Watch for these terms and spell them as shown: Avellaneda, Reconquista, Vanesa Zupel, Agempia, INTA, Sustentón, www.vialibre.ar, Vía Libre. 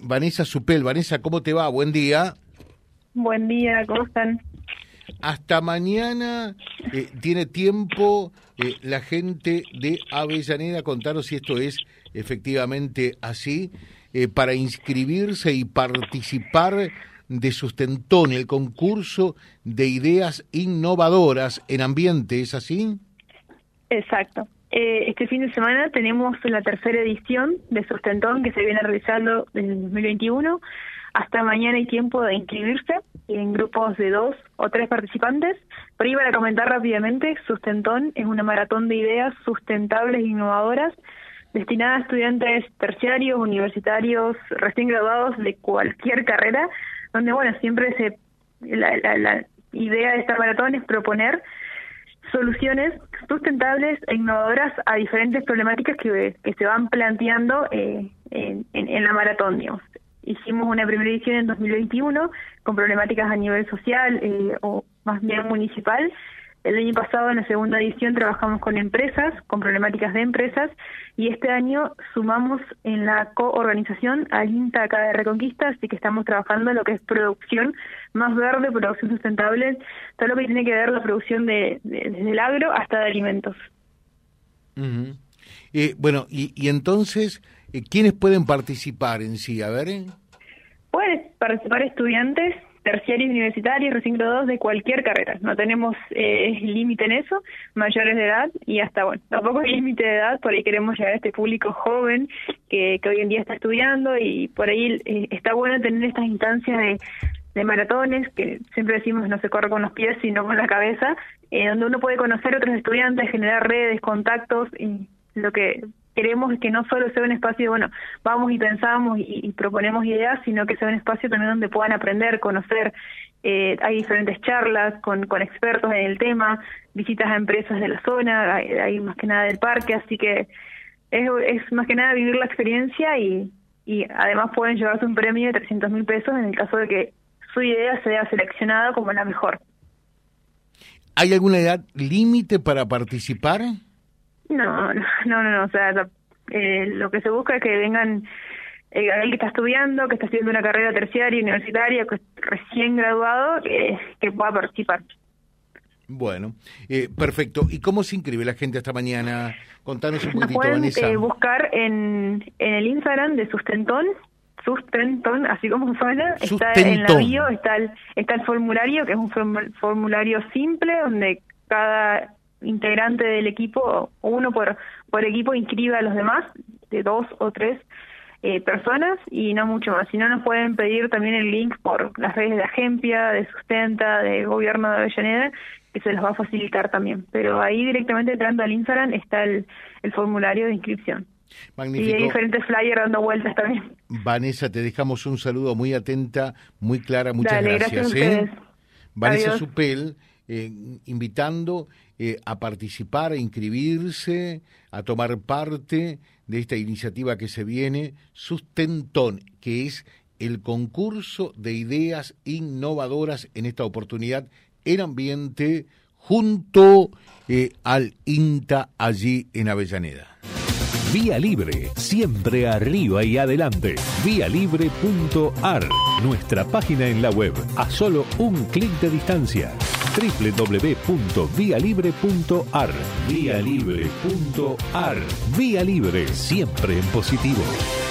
Vanesa Zupel. Vanesa, ¿cómo te va? Buen día. Buen día, ¿cómo están? Hasta mañana tiene tiempo la gente de Avellaneda, contaros si esto es efectivamente así, para inscribirse y participar de Sustentón, el concurso de ideas innovadoras en ambiente, ¿es así? Exacto. Este fin de semana tenemos la tercera edición de Sustentón que se viene realizando desde el 2021. Hasta mañana hay tiempo de inscribirse en grupos de 2 o 3 participantes. Pero iba a comentar rápidamente, Sustentón es una maratón de ideas sustentables e innovadoras destinada a estudiantes terciarios, universitarios, recién graduados de cualquier carrera, donde siempre la idea de esta maratón es proponer soluciones sustentables e innovadoras a diferentes problemáticas que se van planteando en la maratón, digamos. Hicimos una primera edición en 2021 con problemáticas a nivel social o más bien municipal. El año pasado, en la segunda edición, trabajamos con empresas, con problemáticas de empresas, y este año sumamos en la coorganización al INTA acá de Reconquista, así que estamos trabajando en lo que es producción más verde, producción sustentable, todo lo que tiene que ver la producción desde el agro hasta de alimentos. Uh-huh. Y entonces, ¿quiénes pueden participar en sí? A ver. Pueden participar estudiantes terciarios, universitarios, recién graduados de cualquier carrera. No tenemos límite en eso, mayores de edad y hasta, tampoco hay límite de edad, por ahí queremos llegar a este público joven que hoy en día está estudiando y por ahí está bueno tener estas instancias de maratones, que siempre decimos no se corre con los pies, sino con la cabeza, donde uno puede conocer a otros estudiantes, generar redes, contactos, y lo que queremos es que no solo sea un espacio, vamos y pensamos y proponemos ideas, sino que sea un espacio también donde puedan aprender, conocer. Hay diferentes charlas con expertos en el tema, visitas a empresas de la zona, hay más que nada del parque, así que es más que nada vivir la experiencia y además pueden llevarse un premio de 300 mil pesos en el caso de que su idea sea seleccionada como la mejor. ¿Hay alguna edad límite para participar? No, o sea, lo que se busca es que vengan alguien que está estudiando, que está haciendo una carrera terciaria, universitaria, que recién graduado, que pueda participar. Bueno, perfecto. ¿Y cómo se inscribe la gente hasta mañana? Contanos un poquitito, Vanesa. Pueden buscar en el Instagram de Sustentón, así como suena, Sustentón. Está en la bio, está el formulario, que es un formulario simple, donde cada integrante del equipo, uno por equipo, inscribe a los demás de 2 o 3 personas y no mucho más. Si no, nos pueden pedir también el link por las redes de Agempia, de Sustenta, de Gobierno de Avellaneda, que se los va a facilitar también. Pero ahí directamente entrando al Instagram está el formulario de inscripción. Magnífico. Y hay diferentes flyers dando vueltas también. Vanesa, te dejamos un saludo muy atenta, muy clara, muchas gracias. Vanesa Zupel, invitando a participar, a inscribirse, a tomar parte de esta iniciativa que se viene, Sustentón, que es el concurso de ideas innovadoras en esta oportunidad en ambiente junto al INTA allí en Avellaneda. Vía Libre, siempre arriba y adelante. Vialibre.ar, nuestra página en la web, a solo un clic de distancia. www.vialibre.ar. Vía Libre, siempre en positivo.